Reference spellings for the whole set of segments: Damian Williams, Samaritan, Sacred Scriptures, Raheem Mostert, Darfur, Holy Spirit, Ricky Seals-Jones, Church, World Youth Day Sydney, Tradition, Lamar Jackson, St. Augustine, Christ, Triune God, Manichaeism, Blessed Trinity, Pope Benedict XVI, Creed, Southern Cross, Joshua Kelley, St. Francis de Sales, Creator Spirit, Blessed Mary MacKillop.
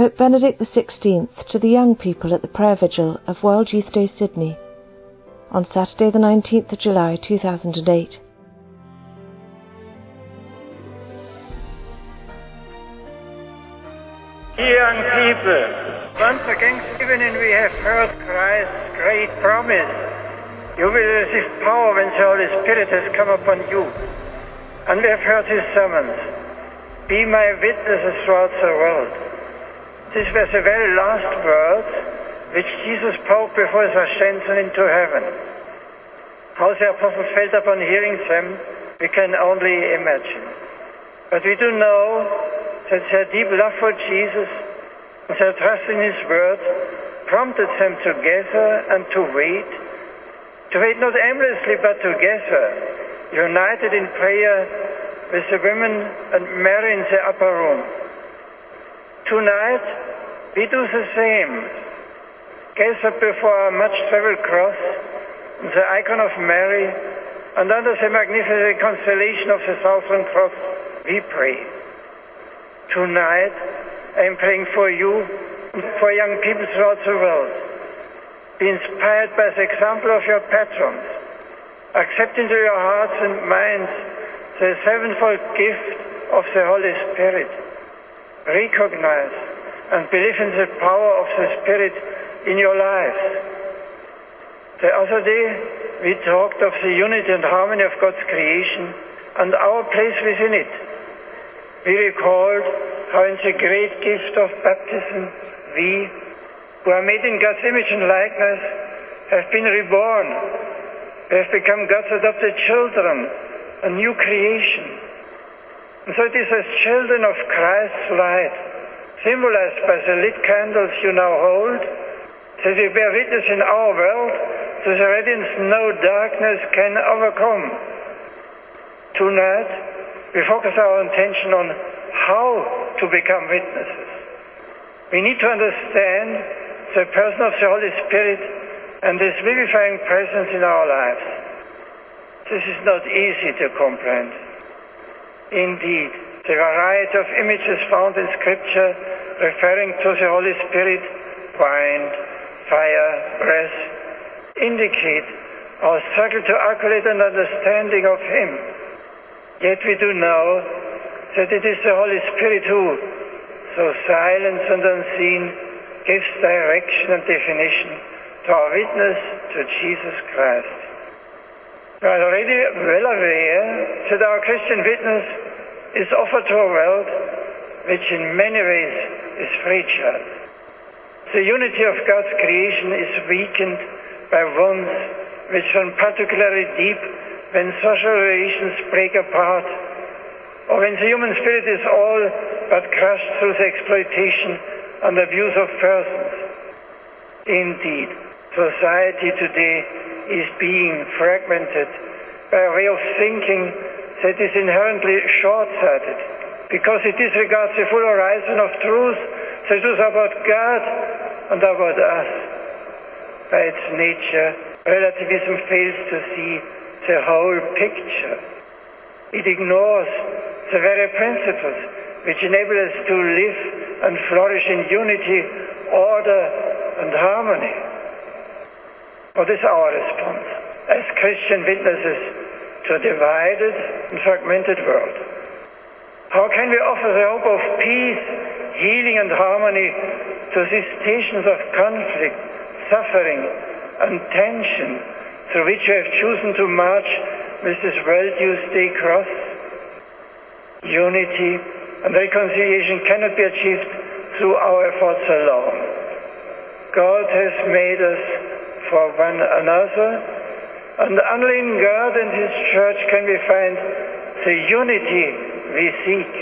Pope Benedict XVI to the young people at the prayer vigil of World Youth Day Sydney on Saturday the 19th of July 2008. Young people, once again, evening we have heard Christ's great promise. You will receive power when the Holy Spirit has come upon you. And we have heard his summons. Be my witnesses throughout the world. These were the very last words which Jesus spoke before his ascension into heaven. How the apostles felt upon hearing them, we can only imagine. But we do know that their deep love for Jesus and their trust in his word prompted them together and to wait not aimlessly but together, united in prayer with the women and Mary in the upper room. Tonight we do the same, gathered before our much-traveled cross and the icon of Mary, and under the magnificent constellation of the Southern Cross we pray. Tonight I am praying for you and for young people throughout the world. Be inspired by the example of your patrons. Accept into your hearts and minds the sevenfold gift of the Holy Spirit. Recognize and believe in the power of the Spirit in your lives. The other day we talked of the unity and harmony of God's creation and our place within it. We recalled how in the great gift of baptism we, who are made in God's image and likeness, have been reborn. We have become God's adopted children, a new creation. And so it is as children of Christ's light, symbolized by the lit candles you now hold, that we bear witness in our world to the radiance no darkness can overcome. Tonight, we focus our attention on how to become witnesses. We need to understand the person of the Holy Spirit and His vivifying presence in our lives. This is not easy to comprehend. Indeed, the variety of images found in Scripture referring to the Holy Spirit, wind, fire, breath, indicate our struggle to acculate an understanding of Him. Yet we do know that it is the Holy Spirit who, so silent and unseen, gives direction and definition to our witness to Jesus Christ. We are already well aware that our Christian witness is offered to a world which in many ways is fragile. The unity of God's creation is weakened by wounds which run particularly deep when social relations break apart, or when the human spirit is all but crushed through the exploitation and abuse of persons. Indeed, society today is being fragmented by a way of thinking that is inherently short-sighted, because it disregards the full horizon of truth about God and about us. By its nature, relativism fails to see the whole picture. It ignores the very principles which enable us to live and flourish in unity, order, and harmony. What is our response as Christian witnesses to a divided and fragmented world? How can we offer the hope of peace, healing, and harmony to these stations of conflict, suffering, and tension through which you have chosen to march with this World Youth Day Cross? Unity and reconciliation cannot be achieved through our efforts alone. God has made us for one another, and only in God and His Church can we find the unity we seek.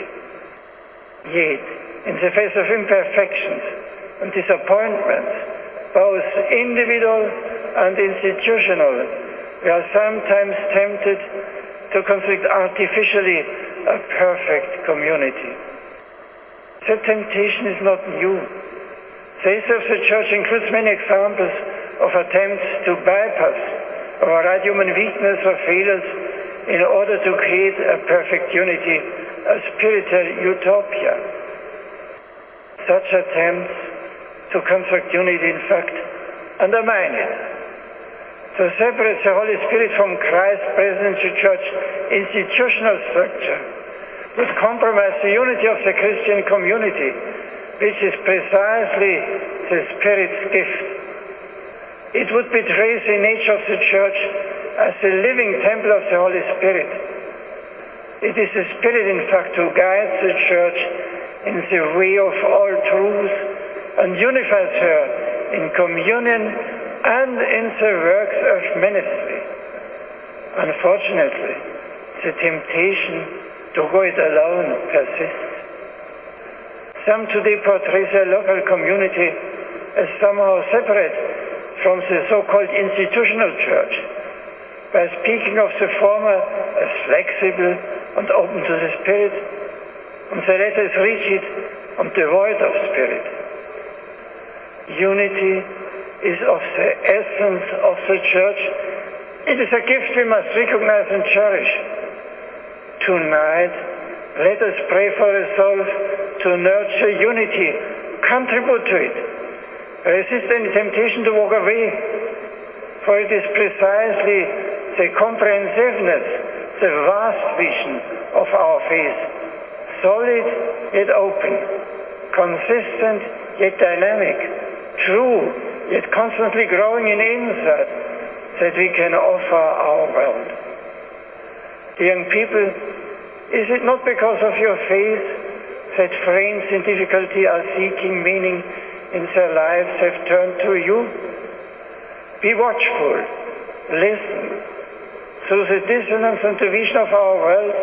Yet, in the face of imperfections and disappointments, both individual and institutional, we are sometimes tempted to construct artificially a perfect community. That temptation is not new. The history of the Church includes many examples of attempts to bypass override human weakness or failures in order to create a perfect unity, a spiritual utopia. such attempts to construct unity, in fact, undermine it. To separate the Holy Spirit from Christ present in the Church institutional structure would compromise the unity of the Christian community, which is precisely the Spirit's gift. It would betray the nature of the Church as the living temple of the Holy Spirit. It is the Spirit, in fact, who guides the Church in the way of all truth and unifies her in communion and in the works of ministry. Unfortunately, the temptation to go it alone persists. Some today portray their local community as somehow separate from the so-called institutional church by speaking of the former as flexible and open to the Spirit, and the latter is rigid and devoid of Spirit. Unity is of the essence of the Church. It is a gift we must recognize and cherish. Tonight, let us pray for resolve to nurture unity, contribute to it, resist any temptation to walk away, for it is precisely the comprehensiveness, the vast vision of our faith, solid yet open, consistent yet dynamic, true yet constantly growing in insight, that we can offer our world. Young people, is it not because of your faith that friends in difficulty are seeking meaning in their lives have turned to you? Be watchful, listen. Through the dissonance and division of our world,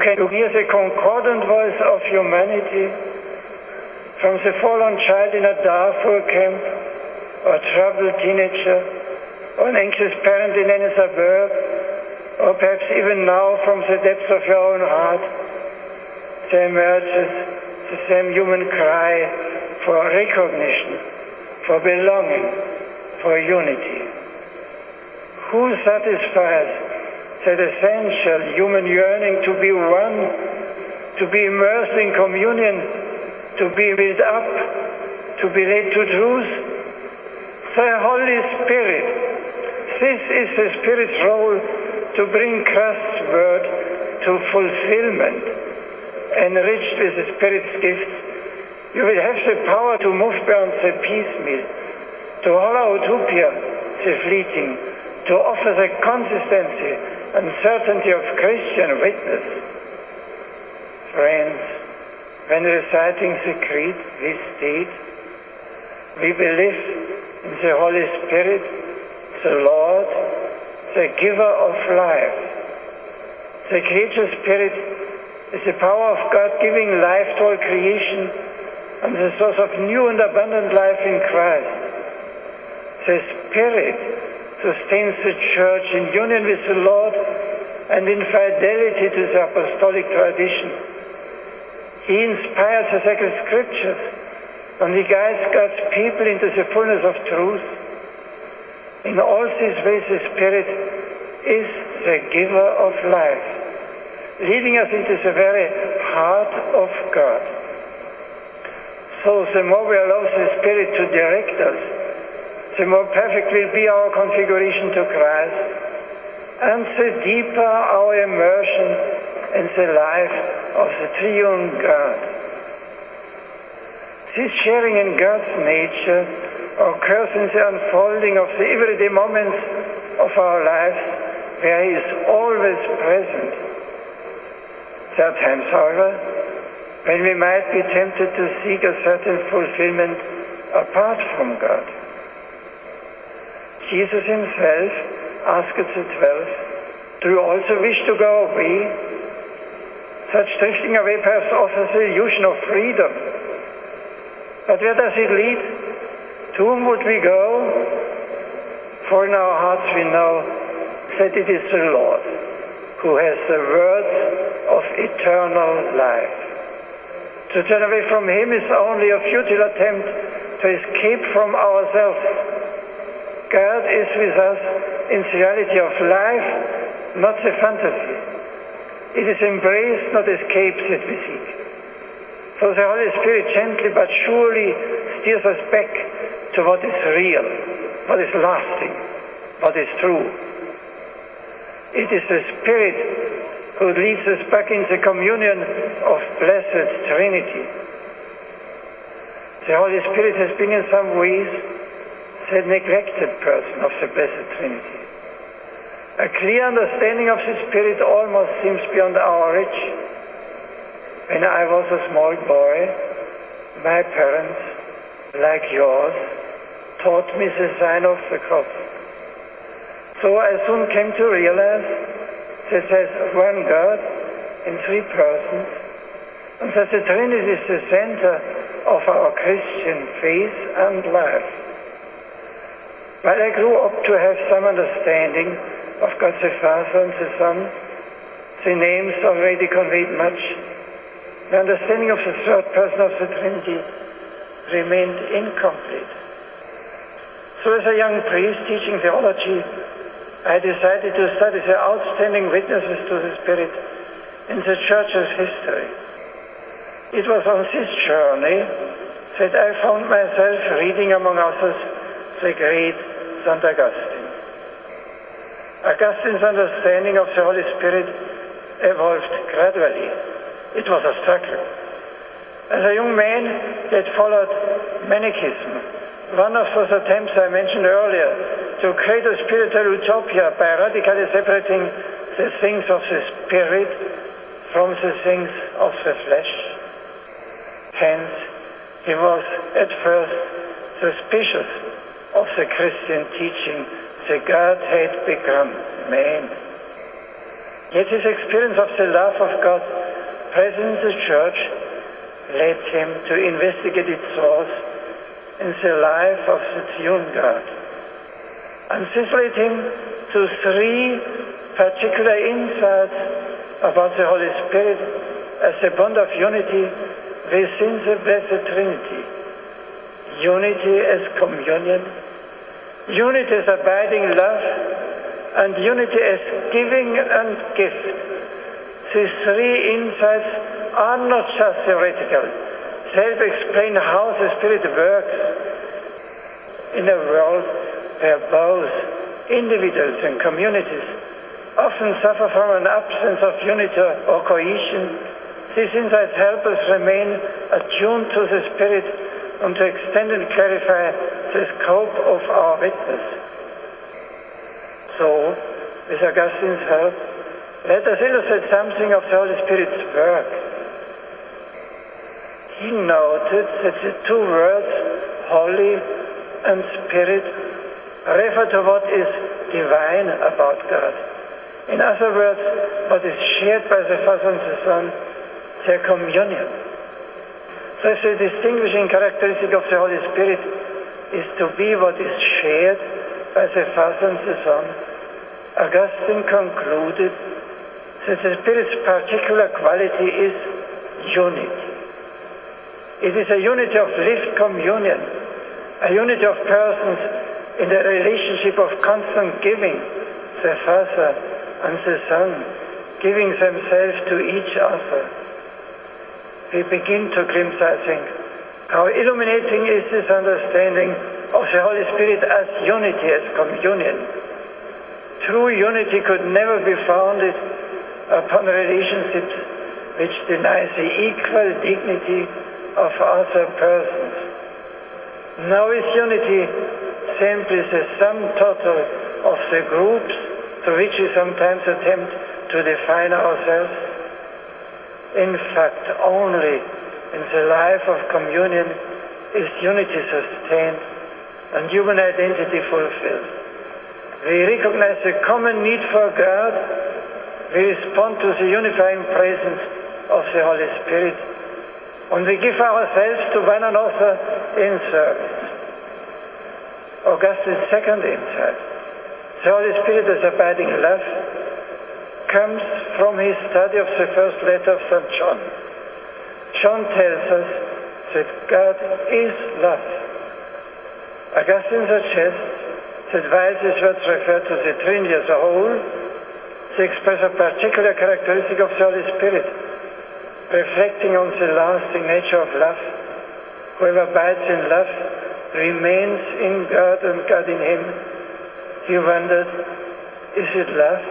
can you hear the concordant voice of humanity? From the fallen child in a Darfur camp, or a troubled teenager, or an anxious parent in any suburb, or perhaps even now from the depths of your own heart, there emerges the same human cry for recognition, for belonging, for unity. Who satisfies that essential human yearning to be one, to be immersed in communion, to be built up, to be led to truth? The Holy Spirit. This is the Spirit's role, to bring Christ's word to fulfillment. Enriched with the Spirit's gifts, you will have the power to move beyond the piecemeal, to hollow utopia, the fleeting, to offer the consistency and certainty of Christian witness. Friends, when reciting the Creed, we state, we believe in the Holy Spirit, the Lord, the giver of life. The Creator Spirit is the power of God giving life to all creation and the source of new and abundant life in Christ. The Spirit sustains the Church in union with the Lord and in fidelity to the apostolic tradition. He inspires the Sacred Scriptures and he guides God's people into the fullness of truth. In all these ways, the Spirit is the giver of life, leading us into the very heart of God. So the more we allow the Spirit to direct us, the more perfect will be our configuration to Christ, and the deeper our immersion in the life of the Triune God. This sharing in God's nature occurs in the unfolding of the everyday moments of our lives, where He is always present. There are times, however, when we might be tempted to seek a certain fulfillment apart from God. Jesus Himself asked the 12, "Do you also wish to go away?" Such drifting away perhaps offers the illusion of freedom. But where does it lead? To whom would we go? For in our hearts we know that it is the Lord who has the words of eternal life. To turn away from Him is only a futile attempt to escape from ourselves. God is with us in the reality of life, not the fantasy. It is embraced, not escapes, that we seek. So the Holy Spirit gently but surely steers us back to what is real, what is lasting, what is true. It is the Spirit who leads us back in the communion of Blessed Trinity. The Holy Spirit has been in some ways the neglected person of the Blessed Trinity. A clear understanding of the Spirit almost seems beyond our reach. When I was a small boy, my parents, like yours, taught me the sign of the cross. So I soon came to realize that there's one God in three persons, and that the Trinity is the center of our Christian faith and life. While I grew up to have some understanding of God the Father and the Son, the names already conveyed much, the understanding of the third person of the Trinity remained incomplete. So as a young priest teaching theology, I decided to study the outstanding witnesses to the Spirit in the Church's history. It was on this journey that I found myself reading, among others, the great St. Augustine. Augustine's understanding of the Holy Spirit evolved gradually. It was a struggle. As a young man, he had followed Manichaeism, one of those attempts I mentioned earlier to create a spiritual utopia by radically separating the things of the Spirit from the things of the flesh. Hence, he was at first suspicious of the Christian teaching that God had become man. Yet his experience of the love of God present in the Church led him to investigate its source in the life of the Triune God. And this led him to three particular insights about the Holy Spirit as a bond of unity within the Blessed Trinity. Unity as communion, unity as abiding love, and unity as giving and gift. These three insights are not just theoretical. They help explain how the Spirit works in a world where both individuals and communities often suffer from an absence of unity or cohesion. These insights help us remain attuned to the Spirit and to extend and clarify the scope of our witness. So, with Augustine's help, let us illustrate something of the Holy Spirit's work. He noted that the two words, holy and spirit, refer to what is divine about God. In other words, what is shared by the Father and the Son, their communion. Thus, the distinguishing characteristic of the Holy Spirit is to be what is shared by the Father and the Son. Augustine concluded that the Spirit's particular quality is unity. It is a unity of lived communion, a unity of persons in the relationship of constant giving, the Father and the Son giving themselves to each other. We begin to glimpse, I think, how illuminating is this understanding of the Holy Spirit as unity, as communion. True unity could never be founded upon relationships which deny the equal dignity of other persons. Nor is unity simply the sum total of the groups to which we sometimes attempt to define ourselves. In fact, only in the life of communion is unity sustained and human identity fulfilled. We recognize the common need for God, we respond to the unifying presence of the Holy Spirit, and we give ourselves to one another in service. Augustine's second insight, the Holy Spirit as abiding love, comes from his study of the first letter of St. John. John tells us that God is love. Augustine suggests that while these words refer to the Trinity as a whole, they express a particular characteristic of the Holy Spirit, reflecting on the lasting nature of love. Whoever abides in love remains in God and God in him. He wondered, is it love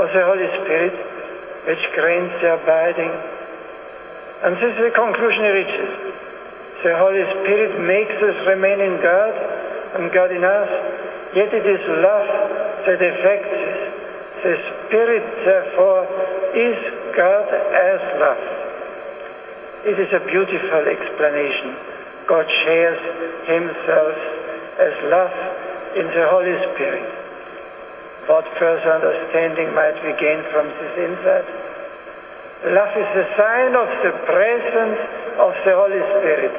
or the Holy Spirit which grants the abiding? And this is the conclusion he reaches. The Holy Spirit makes us remain in God and God in us, yet it is love that effects this. The Spirit, therefore, is God as love. It is a beautiful explanation. God shares himself as love in the Holy Spirit. What further understanding might we gain from this insight? Love is a sign of the presence of the Holy Spirit.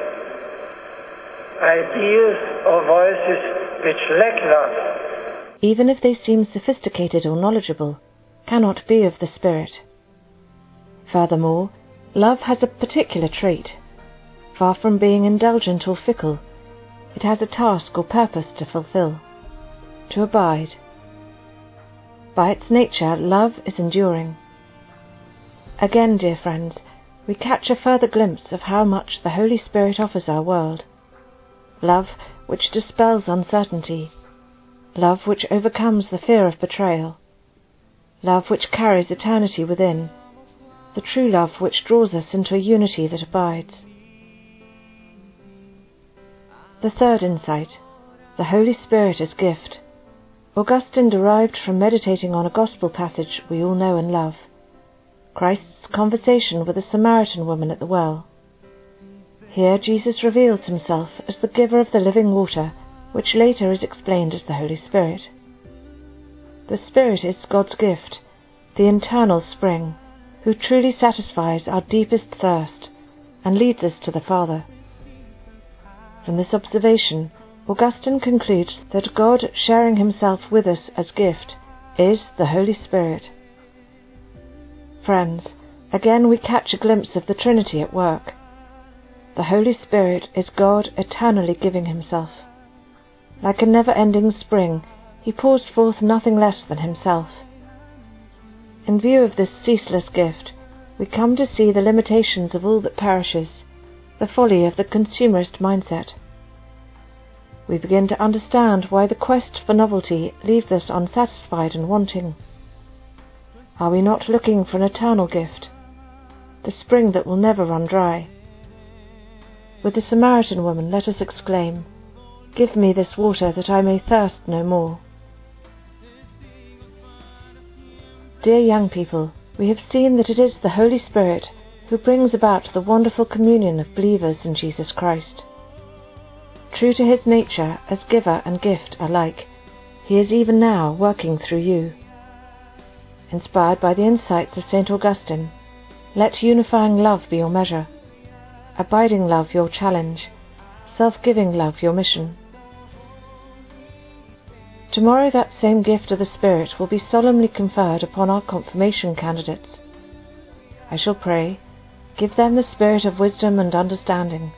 Ideas or voices which lack love, even if they seem sophisticated or knowledgeable, cannot be of the Spirit. Furthermore, love has a particular trait. Far from being indulgent or fickle, it has a task or purpose to fulfill, to abide. By its nature, love is enduring. Again, dear friends, we catch a further glimpse of how much the Holy Spirit offers our world. Love which dispels uncertainty, love which overcomes the fear of betrayal, love which carries eternity within, the true love which draws us into a unity that abides. The third insight, the Holy Spirit as gift. Augustine derived from meditating on a gospel passage we all know and love, Christ's conversation with a Samaritan woman at the well. Here Jesus reveals himself as the giver of the living water, which later is explained as the Holy Spirit. The Spirit is God's gift, the internal spring, who truly satisfies our deepest thirst and leads us to the Father. From this observation, Augustine concludes that God sharing himself with us as gift is the Holy Spirit. Friends, again we catch a glimpse of the Trinity at work. The Holy Spirit is God eternally giving himself. Like a never-ending spring, he pours forth nothing less than himself. In view of this ceaseless gift, we come to see the limitations of all that perishes, the folly of the consumerist mindset. We begin to understand why the quest for novelty leaves us unsatisfied and wanting. Are we not looking for an eternal gift, the spring that will never run dry? With the Samaritan woman, let us exclaim, "Give me this water that I may thirst no more." Dear young people, we have seen that it is the Holy Spirit who brings about the wonderful communion of believers in Jesus Christ. True to his nature as giver and gift alike, he is even now working through you. Inspired by the insights of St. Augustine, let unifying love be your measure, abiding love your challenge, self-giving love your mission. Tomorrow that same gift of the Spirit will be solemnly conferred upon our confirmation candidates. I shall pray, give them the Spirit of wisdom and understanding,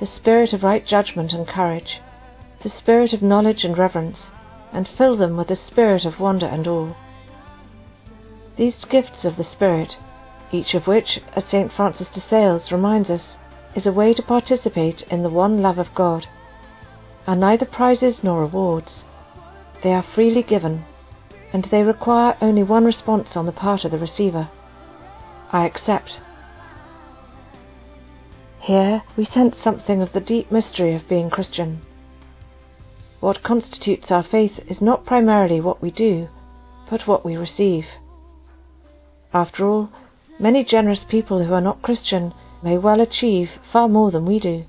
the Spirit of right judgment and courage, the Spirit of knowledge and reverence, and fill them with the Spirit of wonder and awe. These gifts of the Spirit, each of which, as St. Francis de Sales reminds us, is a way to participate in the one love of God, are neither prizes nor rewards. They are freely given, and they require only one response on the part of the receiver: I accept. Here we sense something of the deep mystery of being Christian. What constitutes our faith is not primarily what we do, but what we receive. After all, many generous people who are not Christian may well achieve far more than we do.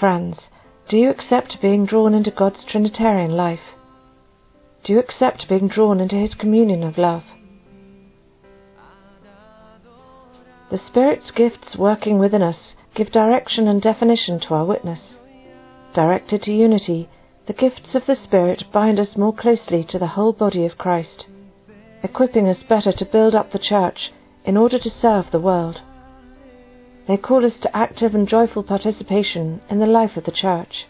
Friends, do you accept being drawn into God's Trinitarian life? Do you accept being drawn into his communion of love? The Spirit's gifts working within us give direction and definition to our witness. Directed to unity, the gifts of the Spirit bind us more closely to the whole body of Christ, equipping us better to build up the Church in order to serve the world. They call us to active and joyful participation in the life of the Church,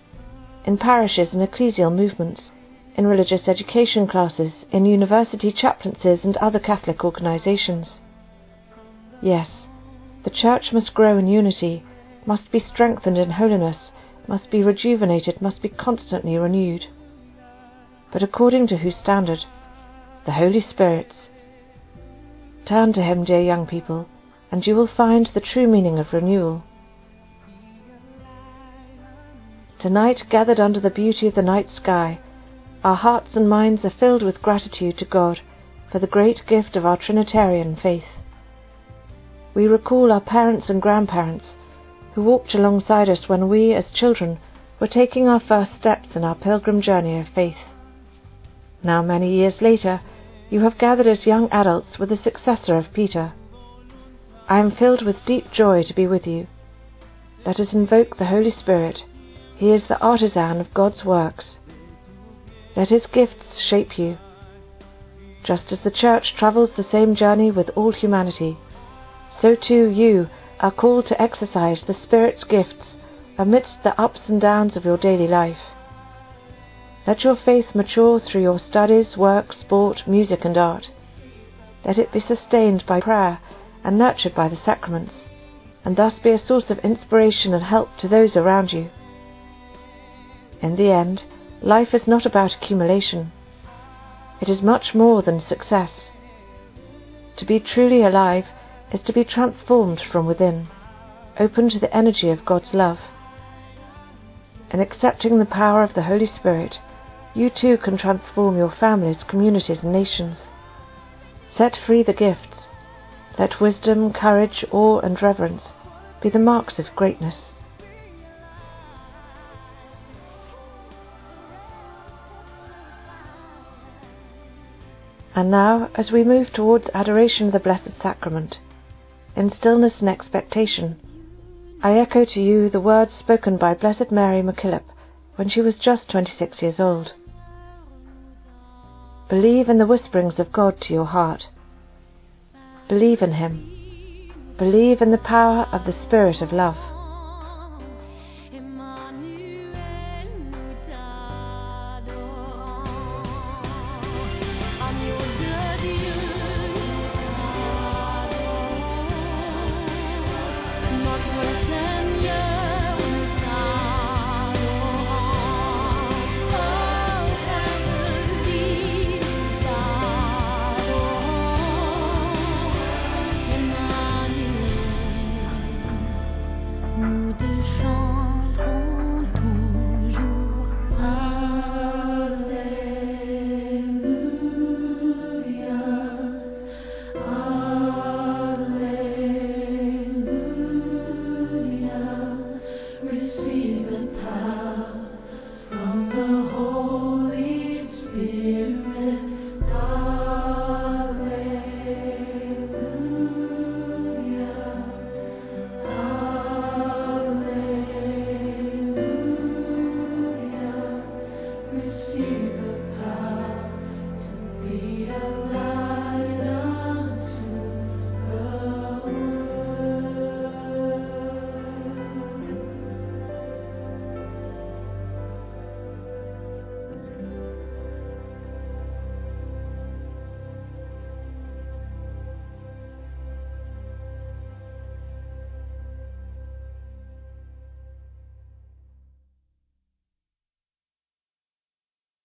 in parishes and ecclesial movements, in religious education classes, in university chaplaincies and other Catholic organisations. Yes, The Church must grow in unity, must be strengthened in holiness, must be rejuvenated, must be constantly renewed. But according to whose standard? The Holy Spirit's. Turn to Him, dear young people, and you will find the true meaning of renewal. Tonight, gathered under the beauty of the night sky, our hearts and minds are filled with gratitude to God for the great gift of our Trinitarian faith. We recall our parents and grandparents who walked alongside us when we, as children, were taking our first steps in our pilgrim journey of faith. Now, many years later, you have gathered as young adults with the successor of Peter. I am filled with deep joy to be with you. Let us invoke the Holy Spirit. He is the artisan of God's works. Let His gifts shape you. Just as the Church travels the same journey with all humanity, so too you are called to exercise the Spirit's gifts amidst the ups and downs of your daily life. Let your faith mature through your studies, work, sport, music and art. Let it be sustained by prayer and nurtured by the sacraments, and thus be a source of inspiration and help to those around you. In the end, life is not about accumulation. It is much more than success. To be truly alive is to be transformed from within, open to the energy of God's love. In accepting the power of the Holy Spirit, you too can transform your families, communities and nations. Set free the gifts. Let wisdom, courage, awe and reverence be the marks of greatness. And now, as we move towards adoration of the Blessed Sacrament, in stillness and expectation, I echo to you the words spoken by Blessed Mary MacKillop when she was just 26 years old. Believe in the whisperings of God to your heart. Believe in Him. Believe in the power of the Spirit of love.